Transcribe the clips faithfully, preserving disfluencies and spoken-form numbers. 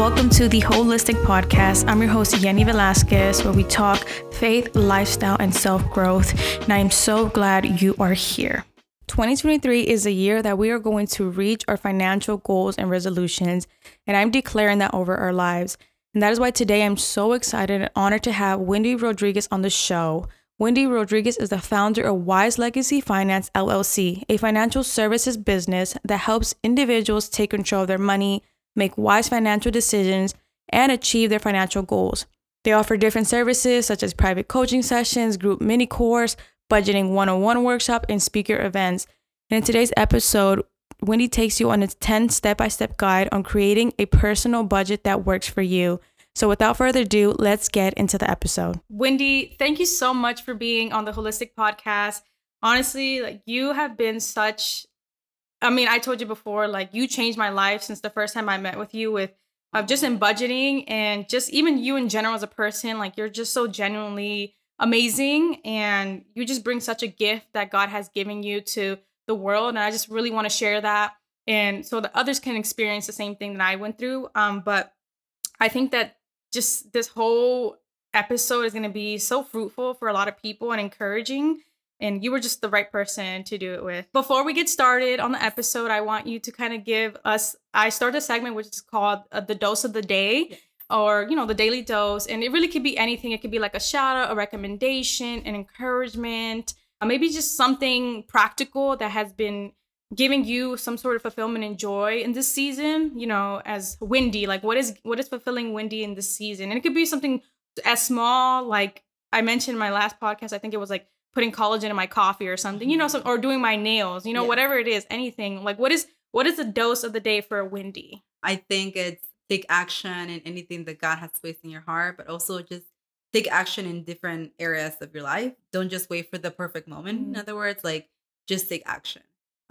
Welcome to the Holistic Podcast. I'm your host, Yanni Velasquez, where we talk faith, lifestyle, and self-growth. And I am so glad you are here. twenty twenty-three is a year that we are going to reach our financial goals and resolutions, and I'm declaring that over our lives. And that is why today I'm so excited and honored to have Wendy Rodriguez on the show. Wendy Rodriguez is the founder of Wise Legacy Finance, L L C, a financial services business that helps individuals take control of their money, make wise financial decisions, and achieve their financial goals. They offer different services such as private coaching sessions, group mini course, budgeting one oh one workshop, and speaker events. And in today's episode, Wendy takes you on a ten step-by-step guide on creating a personal budget that works for you. So without further ado, let's get into the episode. Wendy, thank you so much for being on the Holistic Podcast. Honestly, like you have been such, I mean, I told you before, like you changed my life since the first time I met with you with uh, just in budgeting and just even you in general as a person, like you're just so genuinely amazing. And you just bring such a gift that God has given you to the world. And I just really want to share that. And so that others can experience the same thing that I went through. Um, but I think that just this whole episode is going to be so fruitful for a lot of people and encouraging. And you were just the right person to do it with. Before we get started on the episode, I want you to kind of give us, I start a segment which is called uh, the dose of the day, yeah. or, you know, the daily dose. And it really could be anything. It could be like a shout out, a recommendation, an encouragement, uh, maybe just something practical that has been giving you some sort of fulfillment and joy in this season, you know, as Wendy, like what is what is fulfilling Wendy in this season? And it could be something as small, like I mentioned in my last podcast, I think it was like, putting collagen in my coffee or something, you know, some, or doing my nails, you know, yeah. whatever it is, anything. Like, what is what is the dose of the day for Wendy? I think it's take action in anything that God has placed in your heart, but also just take action in different areas of your life. Don't just wait for the perfect moment. Mm-hmm. In other words, like, just take action.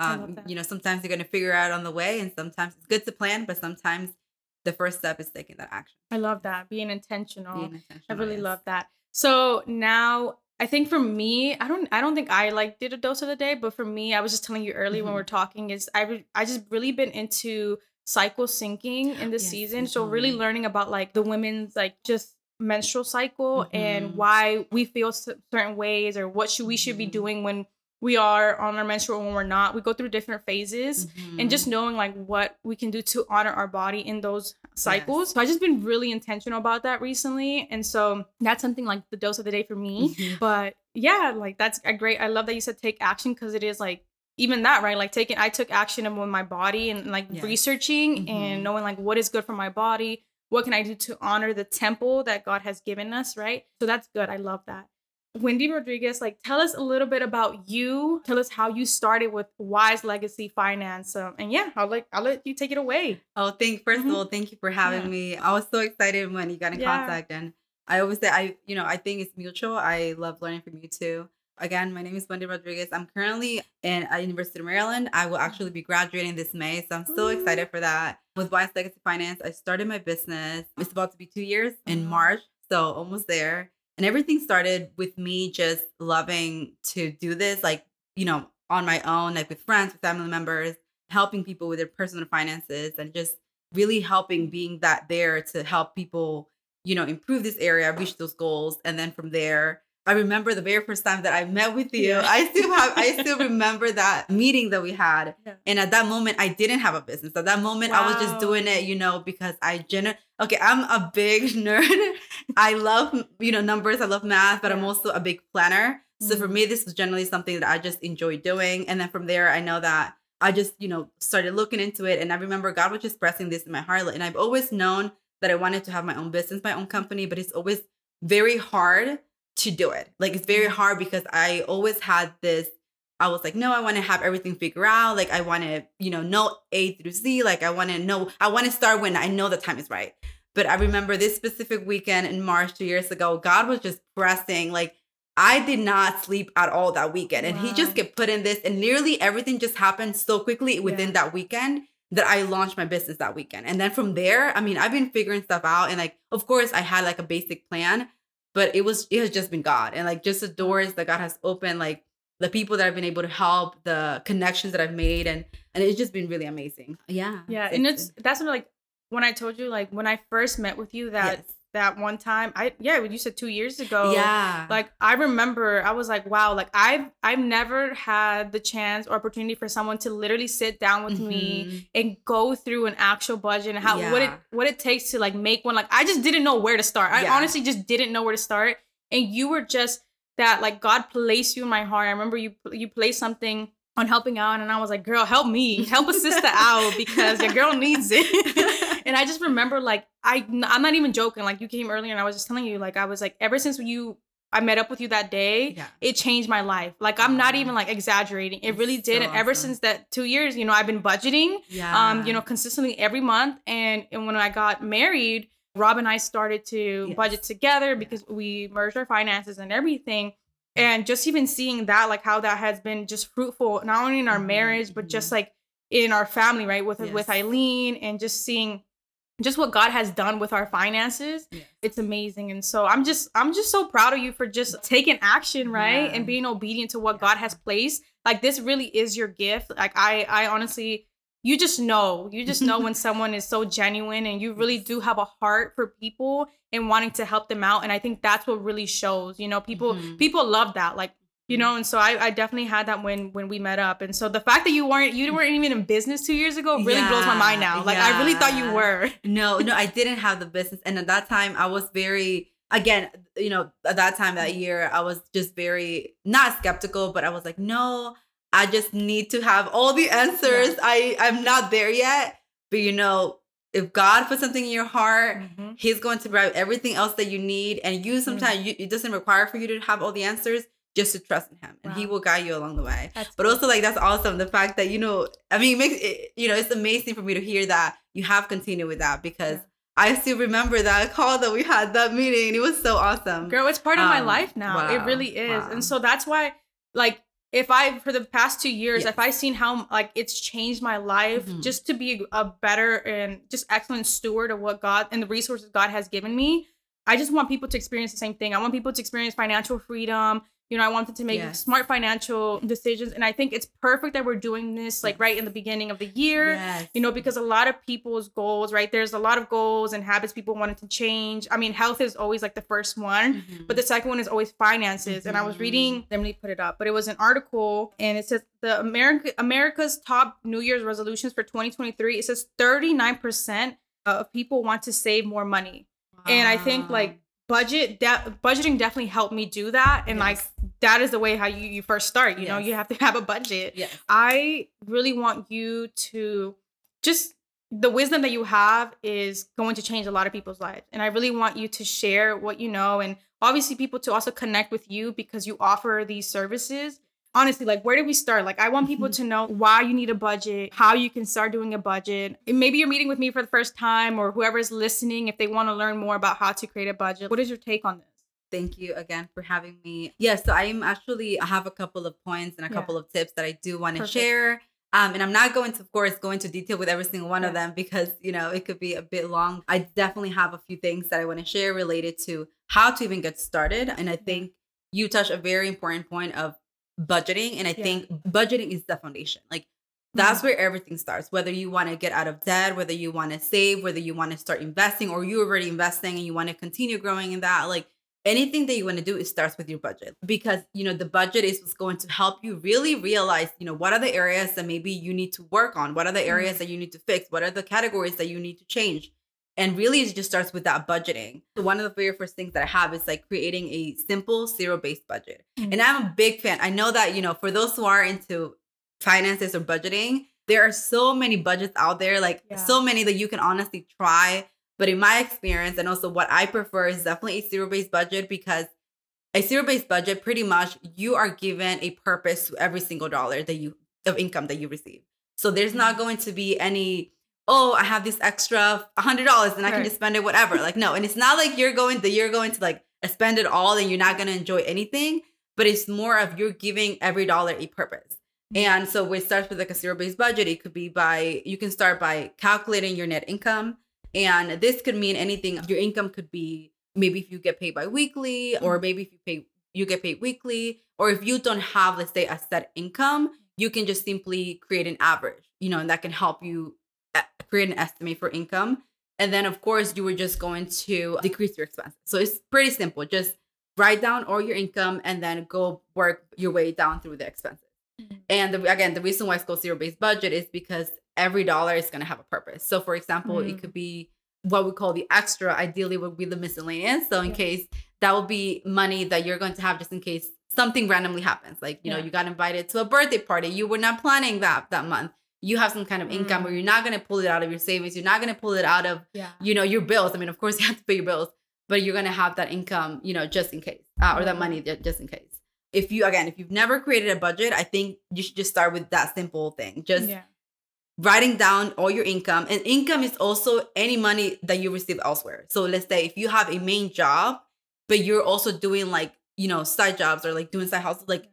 Um, you know, sometimes you're going to figure out on the way, and sometimes it's good to plan, but sometimes the first step is taking that action. I love that. Being intentional. Being intentional I really yes. love that. So now, I think for me, I don't I don't think I like did a dose of the day, but for me, I was just telling you early mm-hmm. when we we're talking is I re- I just really been into cycle syncing in this yes, season. Definitely. So really learning about like the women's like just menstrual cycle mm-hmm. and why we feel s- certain ways or what should we should mm-hmm. be doing when we are on our menstrual, when we're not. We go through different phases mm-hmm. and just knowing like what we can do to honor our body in those cycles. Yes. So I've just been really intentional about that recently. And so that's something like the dose of the day for me. Mm-hmm. But yeah, like that's a great, I love that you said take action because it is like, even that, right? Like taking, I took action on my body and like yes. researching mm-hmm. and knowing like what is good for my body. What can I do to honor the temple that God has given us, right? So that's good. I love that. Wendy Rodriguez, like tell us a little bit about you. Tell us how you started with Wise Legacy Finance. Um, and yeah, I'll like I'll let you take it away. Oh, thank first mm-hmm. of all, thank you for having yeah. me. I was so excited when you got in yeah. contact, and I always say I, you know, I think it's mutual. I love learning from you too. Again, my name is Wendy Rodriguez. I'm currently in at University of Maryland. I will actually be graduating this May, so I'm so mm-hmm. excited for that. With Wise Legacy Finance, I started my business. It's about to be two years in March, so almost there. And everything started with me just loving to do this, like, you know, on my own, like with friends, with family members, helping people with their personal finances and just really helping being that there to help people, you know, improve this area, reach those goals. And then from there, I remember the very first time that I met with you. Yeah. I still have, I still remember that meeting that we had. Yeah. And at that moment, I didn't have a business. At that moment, wow. I was just doing it, you know, because I gener- okay, I'm a big nerd. I love, you know, numbers. I love math, but yeah. I'm also a big planner. So mm-hmm. for me, this was generally something that I just enjoy doing. And then from there, I know that I just, you know, started looking into it. And I remember God was just pressing this in my heart. And I've always known that I wanted to have my own business, my own company, but it's always very hard to do it. Like it's very hard because I always had this, I was like, no, I want to have everything figured out. Like I want to, you know, know A through Z. Like I want to know, I want to start when I know the time is right. But I remember this specific weekend in March, two years ago, God was just pressing. Like I did not sleep at all that weekend. And wow. he just kept putting this and nearly everything just happened so quickly within yeah. that weekend that I launched my business that weekend. And then from there, I mean, I've been figuring stuff out. And like, of course I had like a basic plan, but it was, it has just been God. And like just the doors that God has opened, like the people that I've been able to help, the connections that I've made. And, and it's just been really amazing. Yeah. Yeah. It's, and it's, that's what, like, when I told you, like when I first met with you that yes. that one time, I yeah, you said two years ago. Yeah. Like I remember I was like, wow, like I've I've never had the chance or opportunity for someone to literally sit down with mm-hmm. me and go through an actual budget and how yeah. what it what it takes to like make one. Like I just didn't know where to start. I yeah. honestly just didn't know where to start. And you were just that, like God placed you in my heart. I remember you you placed something on helping out, and I was like, girl, help me, help a sister out because your girl needs it. And I just remember, like, I, I'm not even joking. Like, you came earlier, and I was just telling you, like, I was like, ever since you, I met up with you that day, yeah. it changed my life. Like, I'm not even like exaggerating. It really did. So and ever awesome. Since that two years, you know, I've been budgeting, yeah. um, you know, consistently every month. And and when I got married, Rob and I started to yes. budget together because yeah. we merged our finances and everything. And just even seeing that, like how that has been just fruitful, not only in our mm-hmm. marriage, but just like in our family, right? With yes. with Eileen, and just seeing just what God has done with our finances. Yes. It's amazing. And so I'm just I'm just so proud of you for just taking action, right? Yeah. And being obedient to what yeah. God has placed. Like this really is your gift. Like I I honestly, you just know, you just know when someone is so genuine and you really do have a heart for people and wanting to help them out. And I think that's what really shows, you know, people, mm-hmm. people love that. Like, you know, and so I, I definitely had that when, when we met up. And so the fact that you weren't, you weren't even in business two years ago really yeah, blows my mind now. Like yeah. I really thought you were. No, no, I didn't have the business. And at that time I was very, again, you know, at that time, that year, I was just very not skeptical, but I was like, no, I just need to have all the answers. Yeah. I, I'm not there yet. But, you know, if God puts something in your heart, mm-hmm. he's going to provide everything else that you need. And you sometimes, mm-hmm. you, it doesn't require for you to have all the answers, just to trust in him. And wow. he will guide you along the way. That's but cool. also, like, that's awesome. The fact that, you know, I mean, it makes it, you know, it's amazing for me to hear that you have continued with that because yeah. I still remember that call that we had, that meeting. It was so awesome. Girl, it's part of um, my life now. Wow, it really is. Wow. And so that's why, like, if I, for the past two years, yes. if I've seen how, like, it's changed my life mm-hmm. just to be a better and just excellent steward of what God and the resources God has given me, I just want people to experience the same thing. I want people to experience financial freedom. You know, I want them to make yes. smart financial decisions. And I think it's perfect that we're doing this, like, right in the beginning of the year, yes. you know, because a lot of people's goals, right? There's a lot of goals and habits people wanted to change. I mean, health is always like the first one, mm-hmm. but the second one is always finances. Mm-hmm. And I was reading, let me put it up, but it was an article and it says the America, America's top New Year's resolutions for twenty twenty-three. It says thirty-nine percent of people want to save more money. Wow. And I think like, Budget, de- budgeting definitely helped me do that. And yes. like, that is the way how you, you first start, you yes. know, you have to have a budget. Yes. I really want you to just, the wisdom that you have is going to change a lot of people's lives. And I really want you to share what you know, and obviously people to also connect with you because you offer these services. Honestly, like, where do we start? Like, I want people mm-hmm. to know why you need a budget, how you can start doing a budget. And maybe you're meeting with me for the first time, or whoever's listening, if they want to learn more about how to create a budget. What is your take on this? Thank you again for having me. Yes, yeah, so I am actually, I have a couple of points and a yeah. couple of tips that I do want to share. Um, and I'm not going to, of course, go into detail with every single one yeah. of them because, you know, it could be a bit long. I definitely have a few things that I want to share related to how to even get started. And I think you touched a very important point of budgeting. And I yeah. think budgeting is the foundation. Like that's mm-hmm. where everything starts, whether you want to get out of debt, whether you want to save, whether you want to start investing, or you're already investing and you want to continue growing in that. Like anything that you want to do, it starts with your budget because, you know, the budget is what's going to help you really realize, you know, what are the areas that maybe you need to work on? What are the areas mm-hmm. that you need to fix? What are the categories that you need to change? And really, it just starts with that budgeting. So one of the very first things that I have is like creating a simple zero-based budget. Mm-hmm. And I'm a big fan. I know that, you know, for those who are into finances or budgeting, there are so many budgets out there, like yeah. so many that you can honestly try. But in my experience, and also what I prefer is definitely a zero-based budget, because a zero-based budget, pretty much you are given a purpose to every single dollar that you of income that you receive. So there's not going to be any... oh, I have this extra one hundred dollars and I right. can just spend it, whatever. Like, no. And it's not like you're going that you're going to like spend it all and you're not going to enjoy anything, but it's more of you're giving every dollar a purpose. And so it starts with like a zero-based budget. It could be by, you can start by calculating your net income. And this could mean anything. Your income could be maybe if you get paid biweekly, or maybe if you pay, you get paid weekly, or if you don't have, let's say, a set income, you can just simply create an average, you know, and that can help you create an estimate for income. And then, of course, you were just going to decrease your expenses. So it's pretty simple. Just write down all your income and then go work your way down through the expenses. Mm-hmm. And the, again, the reason why it's called zero-based budget is because every dollar is going to have a purpose. So, for example, mm-hmm. it could be what we call the extra. Ideally, would be the miscellaneous. So in yeah. case that will be money that you're going to have just in case something randomly happens. Like, you yeah. know, you got invited to a birthday party. You were not planning that that month. You have some kind of income mm. where you're not going to pull it out of your savings. You're not going to pull it out of, yeah. you know, your bills. I mean, of course, you have to pay your bills, but you're going to have that income, you know, just in case, uh, or that money just in case. If you, again, if you've never created a budget, I think you should just start with that simple thing. Just yeah. writing down all your income. And income is also any money that you receive elsewhere. So let's say if you have a main job, but you're also doing like, you know, side jobs or like doing side hustles, like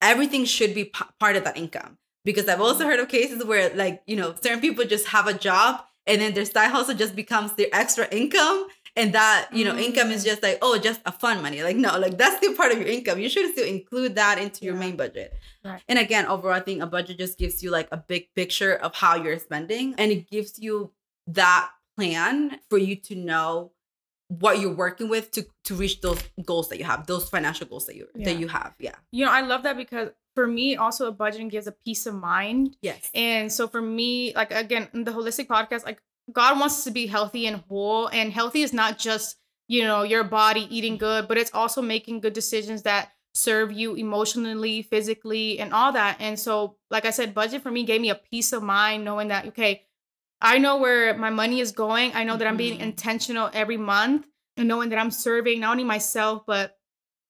everything should be p- part of that income. Because I've also heard of cases where, like, you know, certain people just have a job and then their side hustle just becomes their extra income. And that, you know, mm-hmm. income is just like, oh, just a fun money. Like, no, like that's still part of your income. You should still include that into yeah. your main budget. Right. And again, overall, I think a budget just gives you like a big picture of how you're spending. And it gives you that plan for you to know what you're working with to, to reach those goals that you have, those financial goals that you yeah. that you have. Yeah. You know, I love that because for me, also, a budget gives a peace of mind. Yes. And so for me, like, again, in the Holistic Podcast, like, God wants us to be healthy and whole. And healthy is not just, you know, your body eating good, but it's also making good decisions that serve you emotionally, physically, and all that. And so, like I said, budget for me gave me a peace of mind knowing that, okay, I know where my money is going. I know that I'm being intentional every month and knowing that I'm serving not only myself, but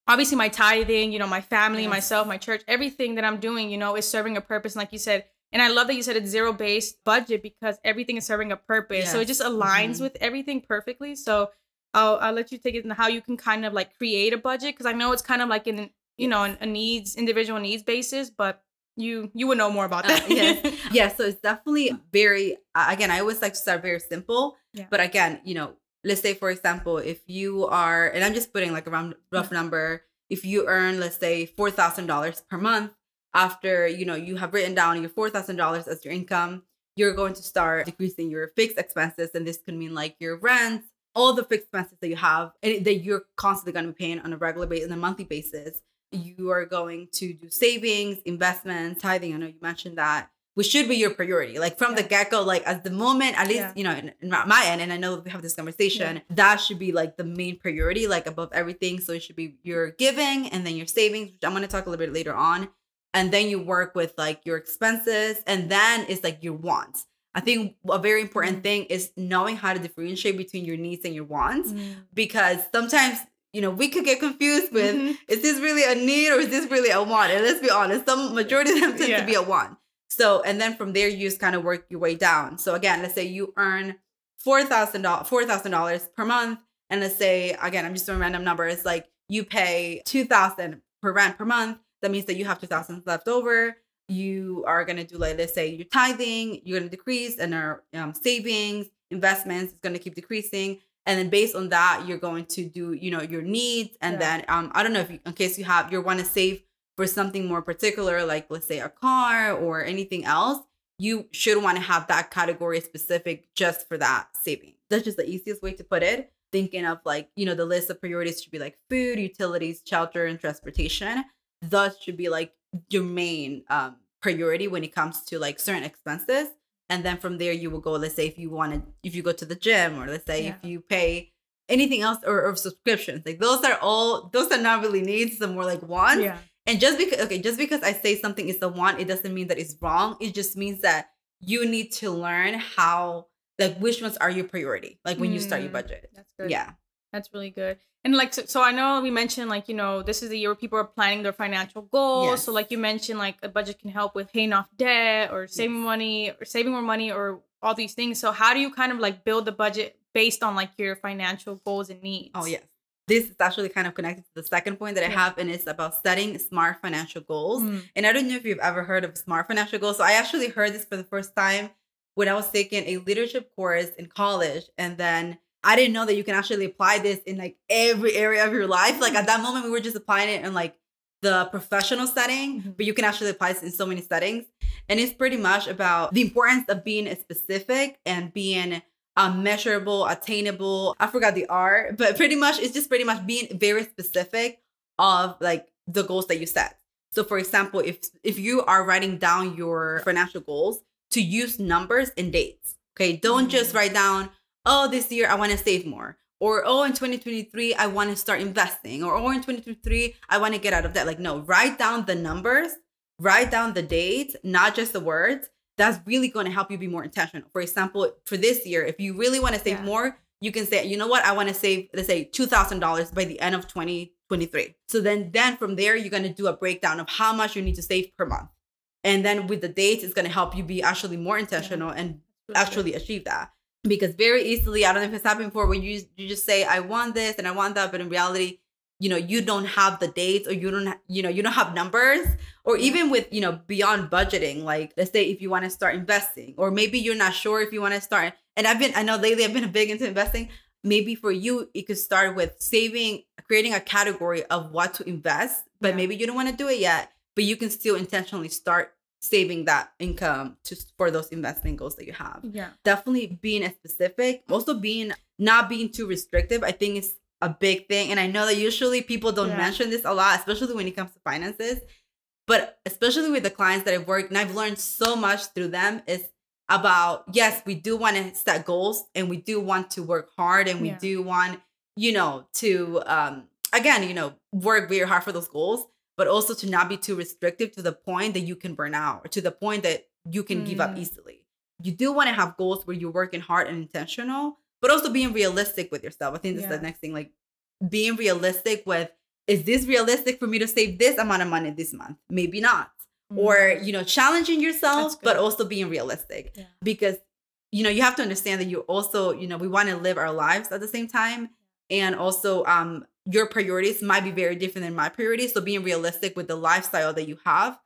obviously my tithing, you know, my family, yes. myself, my church, everything that I'm doing, you know, is serving a purpose. Like you said, and I love that you said it's zero-based budget because everything is serving a purpose. Yes. So it just aligns mm-hmm. with everything perfectly. So I'll, I'll let you take it in how you can kind of like create a budget. Cause I know it's kind of like in, you know, an, a needs, individual needs basis, but you, you would know more about that. Uh, yes. yeah. So it's definitely very, uh, again, I always like to start very simple, yeah. but again, you know, let's say, for example, if you are, and I'm just putting like a round, rough yeah. number, if you earn, let's say, four thousand dollars per month, after, you know, you have written down your four thousand dollars as your income, you're going to start decreasing your fixed expenses. And this could mean like your rent, all the fixed expenses that you have and that you're constantly going to be paying on a regular basis, on a monthly basis. You are going to do savings, investments, tithing. I know you mentioned that, which should be your priority. Like from yeah. the get-go, like at the moment, at least, yeah. you know, in, in my end, and I know we have this conversation, yeah. that should be like the main priority, like above everything. So it should be your giving and then your savings, which I'm going to talk a little bit later on. And then you work with like your expenses and then it's like your wants. I think a very important mm-hmm. thing is knowing how to differentiate between your needs and your wants, mm-hmm. because sometimes, you know, we could get confused with, mm-hmm. is this really a need or is this really a want? And let's be honest, some majority of them tend yeah. to be a want. So, and then from there, you just kind of work your way down. So again, let's say you earn four thousand dollars per month. And let's say, again, I'm just doing random numbers. Like you pay two thousand dollars per rent per month. That means that you have two thousand dollars left over. You are going to do like, let's say you're tithing, you're going to decrease and our um, savings, investments is going to keep decreasing. And then based on that, you're going to do, you know, your needs. And yeah. then, um, I don't know if you, in case you have, you want to save for something more particular, like let's say a car or anything else, you should want to have that category specific just for that saving. That's just the easiest way to put it. Thinking of like, you know, the list of priorities should be like food, utilities, shelter, and transportation. Thus should be like your main um, priority when it comes to like certain expenses. And then from there you will go, let's say if you want to, if you go to the gym or let's say yeah. if you pay anything else or, or subscriptions, like those are all, those are not really needs, they're more like wants. Yeah. And just because, okay, just because I say something is a want, it doesn't mean that it's wrong. It just means that you need to learn how, like, which ones are your priority, like when mm, you start your budget. That's good. Yeah. That's really good. And like, so, so I know we mentioned like, you know, this is the year where people are planning their financial goals. Yes. So like you mentioned, like a budget can help with paying off debt or saving yes. money or saving more money or all these things. So how do you kind of like build the budget based on like your financial goals and needs? Oh, yes. This is actually kind of connected to the second point that I have, and it's about setting SMART financial goals. Mm. And I don't know if you've ever heard of SMART financial goals. So I actually heard this for the first time when I was taking a leadership course in college. And then I didn't know that you can actually apply this in like every area of your life. Like at that moment, we were just applying it in like the professional setting, mm-hmm. but you can actually apply this in so many settings. And it's pretty much about the importance of being specific and being um, measurable, attainable. I forgot the R, but pretty much, it's just pretty much being very specific of like the goals that you set. So for example, if if you are writing down your financial goals, to use numbers and dates, okay? Don't just write down, oh, this year I want to save more. Or, oh, in twenty twenty-three, I want to start investing. Or, oh, in twenty twenty-three, I want to get out of debt. Like, no, write down the numbers, write down the dates, not just the words. That's really going to help you be more intentional. For example, for this year, if you really want to save yeah. more, you can say, you know what? I want to save, let's say, two thousand dollars by the end of twenty twenty-three. So then, then from there, you're going to do a breakdown of how much you need to save per month. And then with the dates, it's going to help you be actually more intentional yeah. and actually good. Achieve that. Because very easily, I don't know if it's happened before, when you you just say, I want this and I want that. But in reality, you know, you don't have the dates, or you don't, ha- you know, you don't have numbers, or even with, you know, beyond budgeting, like let's say if you want to start investing, or maybe you're not sure if you want to start. And I've been, I know lately I've been big into investing. Maybe for you, it could start with saving, creating a category of what to invest, but yeah. maybe you don't want to do it yet, but you can still intentionally start saving that income to for those investment goals that you have. Yeah, definitely being as specific. Also being not being too restrictive, I think is a big thing. And I know that usually people don't yeah. mention this a lot, especially when it comes to finances. But especially with the clients that I've worked, and I've learned so much through them, is about, yes, we do want to set goals, and we do want to work hard, and we yeah. do want, you know, to, um, again, you know, work very hard for those goals. But also to not be too restrictive to the point that you can burn out, or to the point that you can mm. give up easily. You do want to have goals where you're working hard and intentional, but also being realistic with yourself. I think that's yeah. the next thing, like being realistic with, is this realistic for me to save this amount of money this month? Maybe not. Mm. Or, you know, challenging yourself, but also being realistic. Yeah. Because, you know, you have to understand that you also, you know, we want to live our lives at the same time. And also, um, your priorities might be very different than my priorities. So being realistic with the lifestyle that you have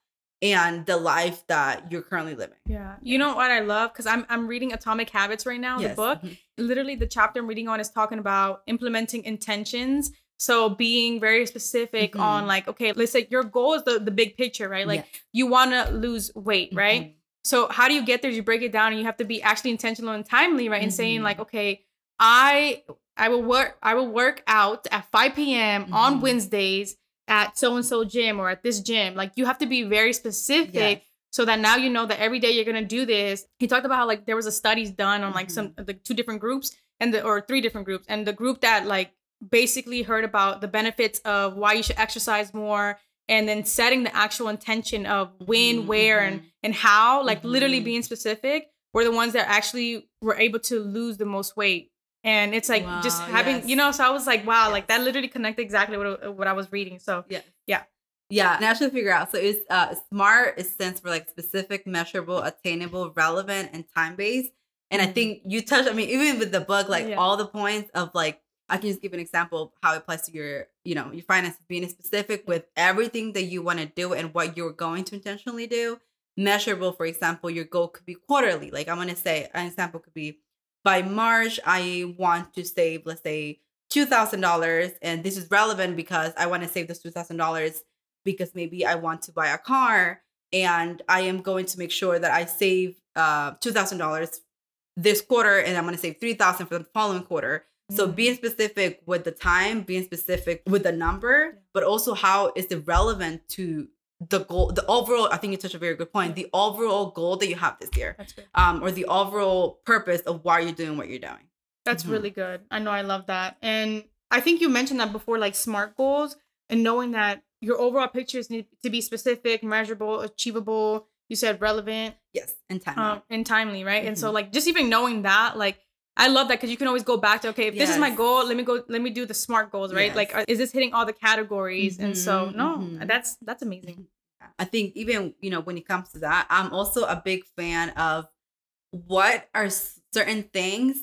and the life that you're currently living. Yeah. You know what I love? Because I'm I'm reading Atomic Habits right now, yes. the book. Mm-hmm. Literally, the chapter I'm reading on is talking about implementing intentions. So being very specific mm-hmm. on like, okay, let's say your goal is the, the big picture, right? Like yes. you want to lose weight, mm-hmm. right? So how do you get there? You break it down, and you have to be actually intentional and timely, right? And mm-hmm. saying like, okay, I... I will work I will work out at five p.m. mm-hmm. on Wednesdays at so-and-so gym, or at this gym. Like, you have to be very specific yes. so that now you know that every day you're going to do this. He talked about how like there was a studies done on like mm-hmm. some the two different groups and the or three different groups. And the group that like basically heard about the benefits of why you should exercise more, and then setting the actual intention of when, mm-hmm. where, and, and how, like mm-hmm. literally being specific, were the ones that actually were able to lose the most weight. And it's like wow, just having, yes. you know, so I was like, wow, yes. like that literally connected exactly what what I was reading. So yeah, yeah, yeah. And I should figure out. So it's uh, SMART. It stands for like specific, measurable, attainable, relevant, and time-based. And mm-hmm. I think you touched, I mean, even with the book, like yeah. all the points of like, I can just give an example of how it applies to your, you know, your finances, being specific with everything that you want to do and what you're going to intentionally do. Measurable, for example, your goal could be quarterly. Like I'm going to say an example could be, by March, I want to save, let's say, two thousand dollars. And this is relevant because I want to save this two thousand dollars because maybe I want to buy a car. And I am going to make sure that I save uh, two thousand dollars this quarter. And I'm going to save three thousand dollars for the following quarter. Mm-hmm. So being specific with the time, being specific with the number, but also how is it relevant to the goal, the overall, I think you touched a very good point, the overall goal that you have this year, that's good. Um, or the overall purpose of why you're doing what you're doing. That's mm-hmm. really good. I know, I love that. And I think you mentioned that before, like SMART goals, and knowing that your overall pictures need to be specific, measurable, achievable. You said relevant. Yes. And timely. Um, and timely, right? Mm-hmm. And so like, just even knowing that, like, I love that because you can always go back to, okay, if yes. this is my goal, let me go, let me do the SMART goals, right? Yes. Like, are, is this hitting all the categories? Mm-hmm, and so, no, mm-hmm. that's, that's amazing. I think even, you know, when it comes to that, I'm also a big fan of what are certain things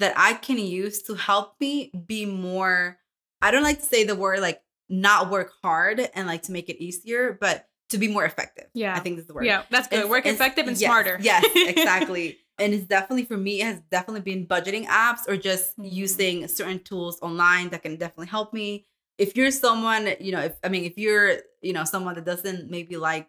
that I can use to help me be more, I don't like to say the word, like not work hard and like to make it easier, but to be more effective. Yeah. I think that's the word. Yeah, that's good. It's, work it's, effective and yes, smarter. Yes, exactly. And it's definitely, for me, it has definitely been budgeting apps or just mm-hmm. using certain tools online that can definitely help me. If you're someone, you know, if I mean, if you're, you know, someone that doesn't maybe like,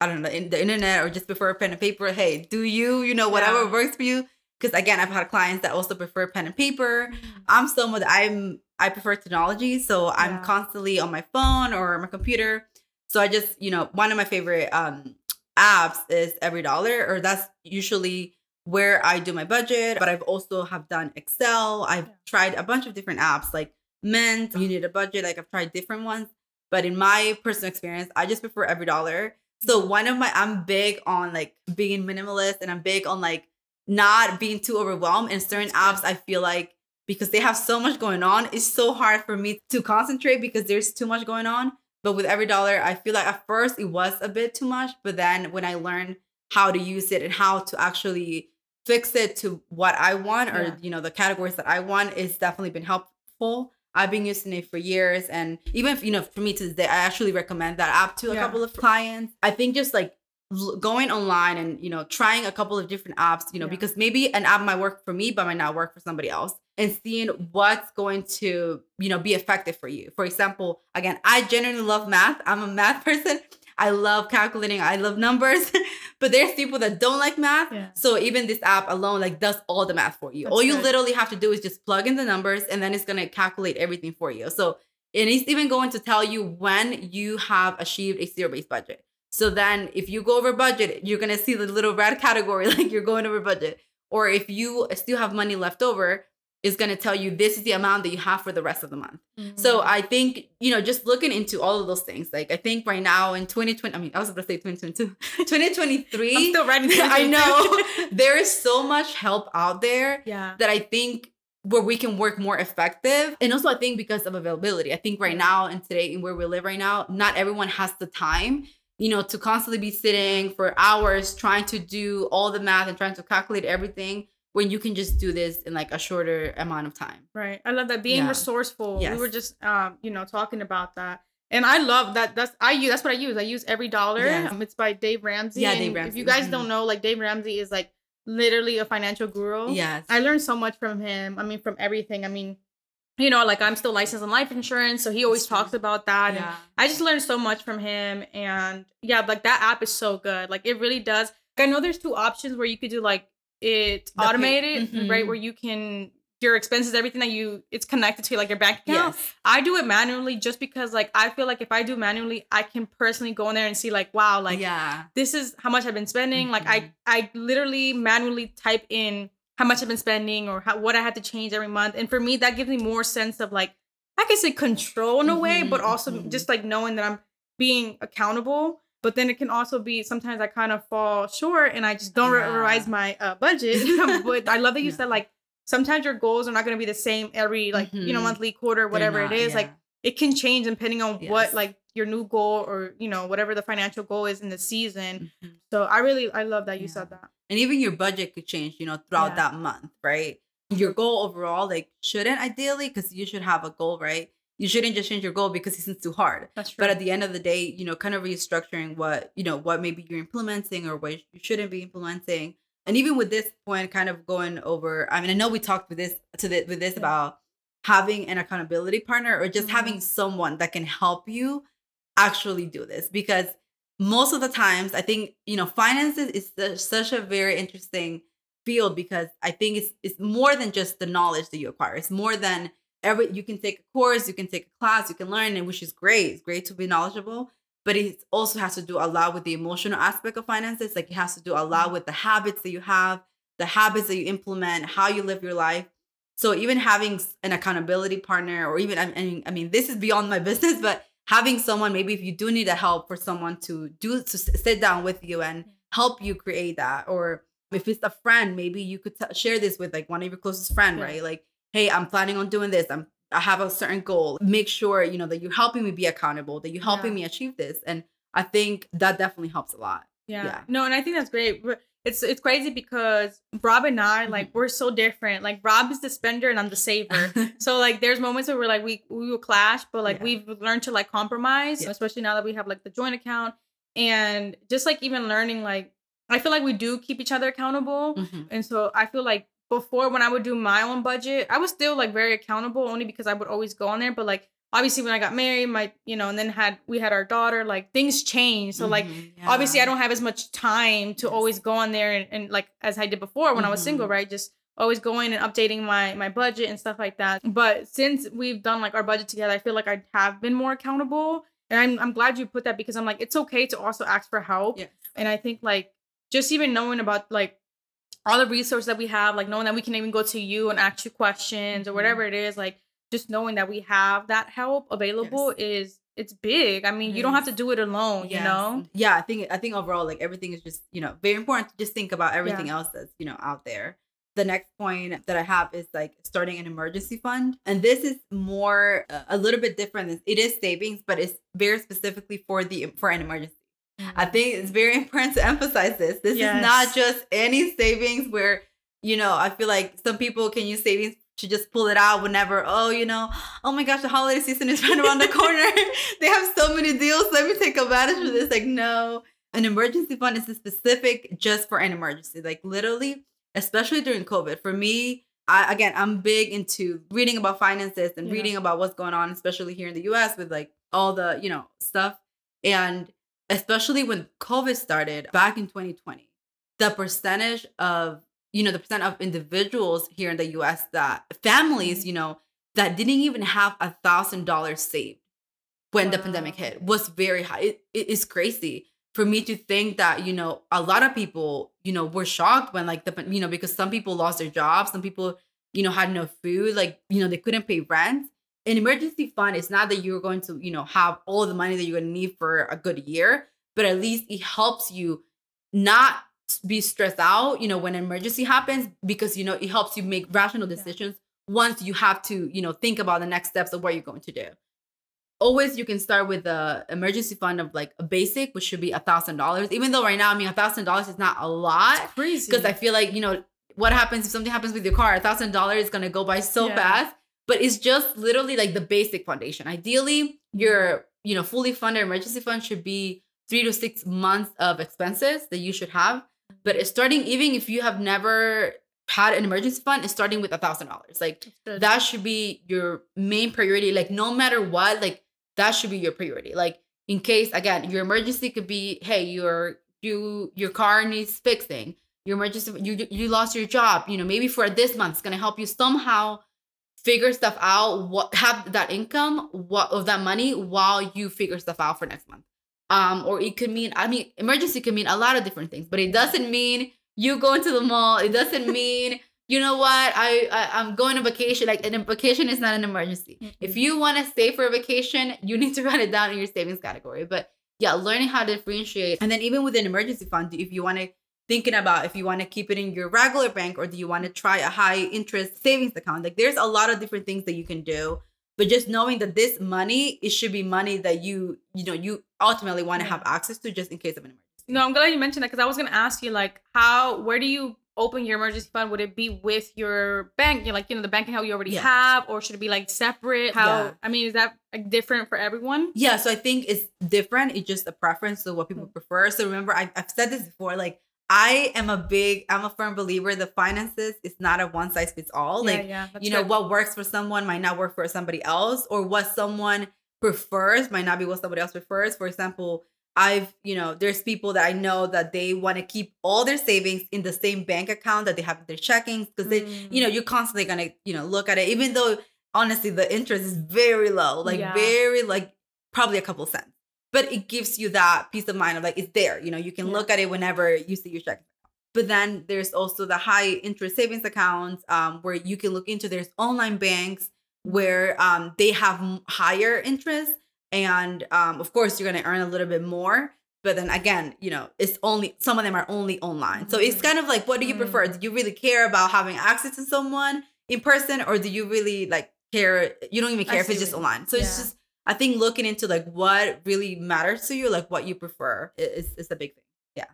I don't know, in the internet or just prefer a pen and paper, hey, do you, you know, whatever yeah. works for you. Because again, I've had clients that also prefer pen and paper. Mm-hmm. I'm someone that I'm, I prefer technology. So yeah. I'm constantly on my phone or my computer. So I just, you know, one of my favorite um, apps is Every Dollar, or that's usually where I do my budget. But I've also have done Excel. I've yeah. tried a bunch of different apps like Mint, You Need a Budget. Like I've tried different ones. But in my personal experience, I just prefer Every Dollar. So one of my, I'm big on like being minimalist, and I'm big on like not being too overwhelmed. And certain apps, I feel like because they have so much going on, it's so hard for me to concentrate because there's too much going on. But with Every Dollar, I feel like at first it was a bit too much. But then when I learned how to use it and how to actually fix it to what I want or, yeah. you know, the categories that I want, it's definitely been helpful. I've been using it for years. And even if, you know, for me to this day, I actually recommend that app to a yeah. couple of clients. I think just like going online and, you know, trying a couple of different apps, you know, yeah. because maybe an app might work for me, but might not work for somebody else, and seeing what's going to, you know, be effective for you. For example, again, I genuinely love math. I'm a math person. I love calculating. I love numbers, but there's people that don't like math. Yeah. So even this app alone, like, does all the math for you. That's all you good. Literally have to do is just plug in the numbers, and then it's going to calculate everything for you. So it is even going to tell you when you have achieved a zero-based budget. So then if you go over budget, you're going to see the little red category, like you're going over budget. Or if you still have money left over, it's going to tell you this is the amount that you have for the rest of the month. Mm-hmm. So I think, you know, just looking into all of those things, like I think right now in twenty twenty, I mean, I was about to say twenty twenty-two, twenty twenty-three. I'm still writing twenty twenty-two. I know there is so much help out there yeah. that I think where we can work more effective. And also I think because of availability, I think right now and today and where we live right now, not everyone has the time, you know, to constantly be sitting for hours trying to do all the math and trying to calculate everything, when you can just do this in like a shorter amount of time. Right. I love that. Being yeah. resourceful. Yes. We were just, um, you know, talking about that. And I love that. That's I use. That's what I use. I use Every Dollar. Yes. Um, it's by Dave Ramsey. Yeah, and Dave Ramsey. If you guys mm-hmm. don't know, like Dave Ramsey is like literally a financial guru. Yes. I learned so much from him. I mean, from everything. I mean, you know, like I'm still licensed in life insurance. So he always talks about that. Yeah. And I just learned so much from him. And yeah, like that app is so good. Like it really does. Like, I know there's two options where you could do like, it's automated, mm-hmm. right? Where you can, your expenses, everything that you, it's connected to like your bank account. Yes. I do it manually just because like, I feel like if I do manually, I can personally go in there and see like, wow, like yeah. this is how much I've been spending. Mm-hmm. Like I, I literally manually type in how much I've been spending or how, what I had to change every month. And for me, that gives me more sense of like, I can say control in a mm-hmm. way, but also mm-hmm. just like knowing that I'm being accountable. But then it can also be sometimes I kind of fall short and I just don't yeah. revise my uh, budget. But I love that you yeah. said like sometimes your goals are not going to be the same every like, mm-hmm. you know, monthly, quarter, whatever not, it is. Yeah. Like it can change depending on yes. what like your new goal or, you know, whatever the financial goal is in the season. Mm-hmm. So I really I love that you yeah. said that. And even your budget could change, you know, throughout yeah. that month. Right. Your goal overall, like shouldn't ideally because you should have a goal. Right. You shouldn't just change your goal because it seems too hard. That's true. But at the end of the day, you know, kind of restructuring what, you know, what maybe you're implementing or what you shouldn't be implementing. And even with this point, kind of going over, I mean, I know we talked with this to the, with this yeah. about having an accountability partner or just mm-hmm. having someone that can help you actually do this. Because most of the times I think, you know, finances is the, such a very interesting field because I think it's it's more than just the knowledge that you acquire. It's more than Every, you can take a course, you can take a class, you can learn, and which is great. It's great to be knowledgeable, but it also has to do a lot with the emotional aspect of finances. Like it has to do a lot with the habits that you have, the habits that you implement, how you live your life. So even having an accountability partner or even, I mean, I mean, this is beyond my business, but having someone, maybe if you do need a help for someone to do, to sit down with you and help you create that. Or if it's a friend, maybe you could t- share this with like one of your closest friends, right? Like, hey, I'm planning on doing this. I'm, I have a certain goal. Make sure, you know, that you're helping me be accountable, that you're helping yeah. me achieve this. And I think that definitely helps a lot. Yeah. yeah. No, and I think that's great. It's it's crazy because Rob and I, like, mm-hmm. we're so different. Like, Rob is the spender and I'm the saver. So, like, there's moments where we're like, we, we will clash, but, like, yeah. we've learned to, like, compromise, yeah. especially now that we have, like, the joint account. And just, like, even learning, like, I feel like we do keep each other accountable. Mm-hmm. And so I feel like before, when I would do my own budget, I was still like very accountable only because I would always go on there. But like obviously when I got married, my, you know, and then had, we had our daughter, like things changed. So mm-hmm, like, yeah. obviously I don't have as much time to yes. always go on there and, and like, as I did before when mm-hmm. I was single, right? Just always going and updating my, my budget and stuff like that. But since we've done like our budget together, I feel like I have been more accountable. And I'm, I'm glad you put that, because I'm like, it's okay to also ask for help. Yeah. And I think like, just even knowing about like all the resources that we have, like knowing that we can even go to you and ask you questions mm-hmm. or whatever it is, like just knowing that we have that help available yes. is, it's big. I mean, yes. you don't have to do it alone, yes. you know? Yeah. I think, I think overall, like everything is just, you know, very important to just think about everything yeah. else that's, you know, out there. The next point that I have is like starting an emergency fund. And this is more, uh, a little bit different. It is savings, but it's very specifically for the, for an emergency. I think it's very important to emphasize this. This yes. is not just any savings where, you know, I feel like some people can use savings to just pull it out whenever, oh, you know, oh my gosh, the holiday season is right around the corner. They have so many deals. Let me take advantage of this. Like, no, an emergency fund is specific just for an emergency. Like literally, especially during COVID. For me, I, again, I'm big into reading about finances and yeah. reading about what's going on, especially here in the U S with like all the, you know, stuff. And especially when COVID started back in twenty twenty, the percentage of, you know, the percent of individuals here in the U S that families, you know, that didn't even have a thousand dollars saved when wow. the pandemic hit was very high. It, it is crazy for me to think that, you know, a lot of people, you know, were shocked when like, the you know, because some people lost their jobs, some people, you know, had no food, like, you know, they couldn't pay rent. An emergency fund is not that you're going to, you know, have all the money that you're going to need for a good year, but at least it helps you not be stressed out, you know, when an emergency happens, because, you know, it helps you make rational decisions yeah. once you have to, you know, think about the next steps of what you're going to do. Always, you can start with the emergency fund of like a basic, which should be a thousand dollars, even though right now, I mean, a thousand dollars is not a lot. It's crazy. Because I feel like, you know, what happens if something happens with your car, a thousand dollars is going to go by so yeah. fast. But it's just literally like the basic foundation. Ideally, your, you know, fully funded emergency fund should be three to six months of expenses that you should have. But it's starting, even if you have never had an emergency fund, it's starting with a thousand dollars. Like that should be your main priority. Like no matter what, like that should be your priority. Like in case, again, your emergency could be, hey, your you your car needs fixing. Your emergency, you you lost your job. You know, maybe for this month, it's gonna help you somehow figure stuff out, what have that income, what of that money while you figure stuff out for next month. Um, or it could mean, I mean, emergency could mean a lot of different things, but it doesn't mean you going to the mall. It doesn't mean, you know what, I, I, I'm going on vacation. Like a vacation is not an emergency. Mm-hmm. If you want to save for a vacation, you need to write it down in your savings category. But yeah, learning how to differentiate. And then even with an emergency fund, if you want to thinking about if you want to keep it in your regular bank or do you want to try a high interest savings account. Like there's a lot of different things that you can do, but just knowing that this money, it should be money that you, you know, you ultimately want to have access to just in case of an emergency. No, I'm glad you mentioned that because I was going to ask you like how, where do you open your emergency fund? Would it be with your bank? You're like, you know, the bank account you already yeah. have, or should it be like separate? How, yeah. I mean, is that like different for everyone? Yeah. So I think it's different. It's just a preference to what people mm-hmm. prefer. So remember, I, I've said this before, like, I am a big, I'm a firm believer that finances is not a one size fits all. Like, yeah, yeah, you know, good. What works for someone might not work for somebody else, or what someone prefers might not be what somebody else prefers. For example, I've, you know, there's people that I know that they want to keep all their savings in the same bank account that they have their checkings because they, mm. you know, you're constantly going to, you know, look at it, even though honestly, the interest is very low, like yeah. very, like probably a couple cents. But it gives you that peace of mind of like, it's there, you know, you can yeah. look at it whenever you see your checking account. But then there's also the high interest savings accounts um, where you can look into, there's online banks where um, they have higher interest. And um, of course, you're going to earn a little bit more. But then again, you know, it's only, some of them are only online. So mm-hmm. it's kind of like, what do you prefer? Do you really care about having access to someone in person? Or do you really like care? You don't even care I if it's just it. Online. So yeah. it's just, I think looking into like what really matters to you, like what you prefer is, is the big thing. Yeah.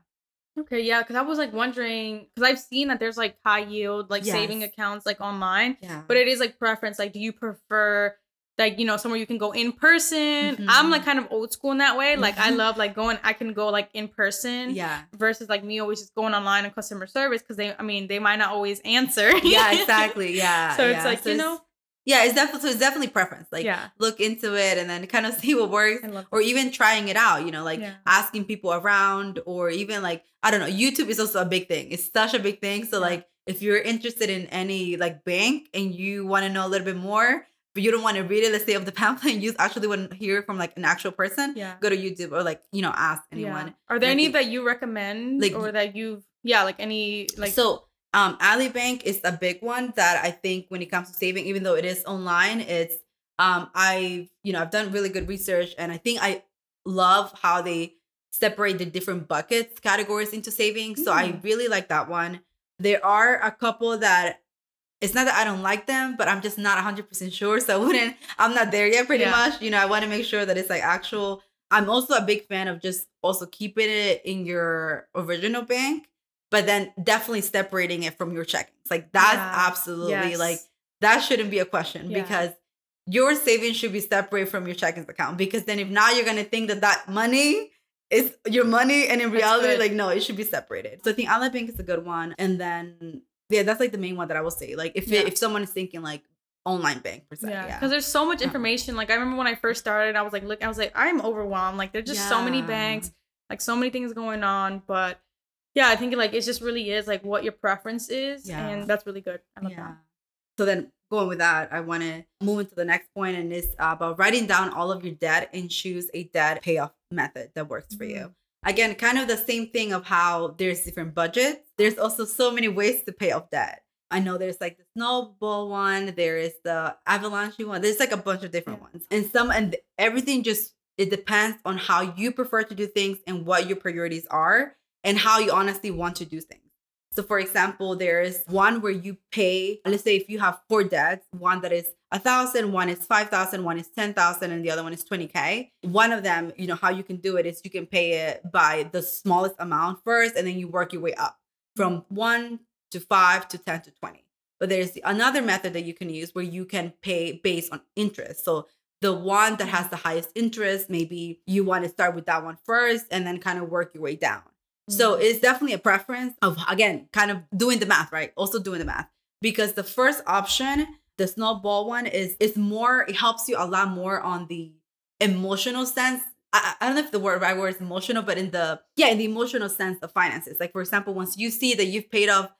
Okay. Yeah. Cause I was like wondering, cause I've seen that there's like high yield, like yes. saving accounts, like online, yeah. but it is like preference. Like, do you prefer like, you know, somewhere you can go in person? Mm-hmm. I'm like kind of old school in that way. Like I love like going, I can go like in person yeah. versus like me always just going online and customer service. Cause they, I mean, they might not always answer. Yeah, exactly. Yeah. So it's yeah. like, so you it's- know. Yeah, it's definitely so it's definitely preference. Like yeah. look into it and then kind of see what works, or even trying it out, you know, like yeah. asking people around, or even like, I don't know, YouTube is also a big thing. It's such a big thing. So yeah. like if you're interested in any like bank and you want to know a little bit more, but you don't want to read it, let's say, of the pamphlet, and you actually want to hear from like an actual person, yeah. go to YouTube or like, you know, ask anyone. Yeah. Are there any that you recommend, like, or that you've, yeah, like any, like. So Um, Ally Bank is a big one that I think when it comes to saving, even though it is online, it's, um, I, you know, I've done really good research, and I think I love how they separate the different buckets, categories into savings. Mm-hmm. So I really like that one. There are a couple that it's not that I don't like them, but I'm just not a hundred percent sure. So I wouldn't, I'm not there yet pretty yeah. much, you know, I want to make sure that it's like actual. I'm also a big fan of just also keeping it in your original bank, but then definitely separating it from your checkings. Like that's yeah. absolutely yes. like, that shouldn't be a question yeah. because your savings should be separate from your checkings account, because then if not, you're going to think that that money is your money. And in reality, like, no, it should be separated. So I think Ally Bank is a good one. And then, yeah, that's like the main one that I will say, like if, yeah. it, if someone is thinking like online bank percent, yeah. yeah. Cause there's so much information. Like I remember when I first started, I was like, look, I was like, I'm overwhelmed. Like there's just yeah. so many banks, like so many things going on, but yeah, I think like it just really is like what your preference is, yeah. and that's really good. I love yeah. that. So then going with that, I want to move into the next point, and it's about writing down all of your debt and choose a debt payoff method that works mm-hmm. for you. Again, kind of the same thing of how there's different budgets. There's also so many ways to pay off debt. I know there's like the snowball one, there is the avalanche one. There's like a bunch of different yeah. ones, and some and everything just it depends on how you prefer to do things and what your priorities are, and how you honestly want to do things. So for example, there is one where you pay, let's say if you have four debts, one that is a thousand, one is five thousand, one is ten thousand, and the other one is twenty K. One of them, you know, how you can do it is you can pay it by the smallest amount first, and then you work your way up from one to five to ten to twenty. But there's another method that you can use where you can pay based on interest. So the one that has the highest interest, maybe you want to start with that one first and then kind of work your way down. So it's definitely a preference of, again, kind of doing the math, right? Also doing the math, because the first option, the snowball one, is it's more, it helps you a lot more on the emotional sense. I, I don't know if the word right word is emotional, but in the, yeah, in the emotional sense of finances. Like for example, once you see that you've paid off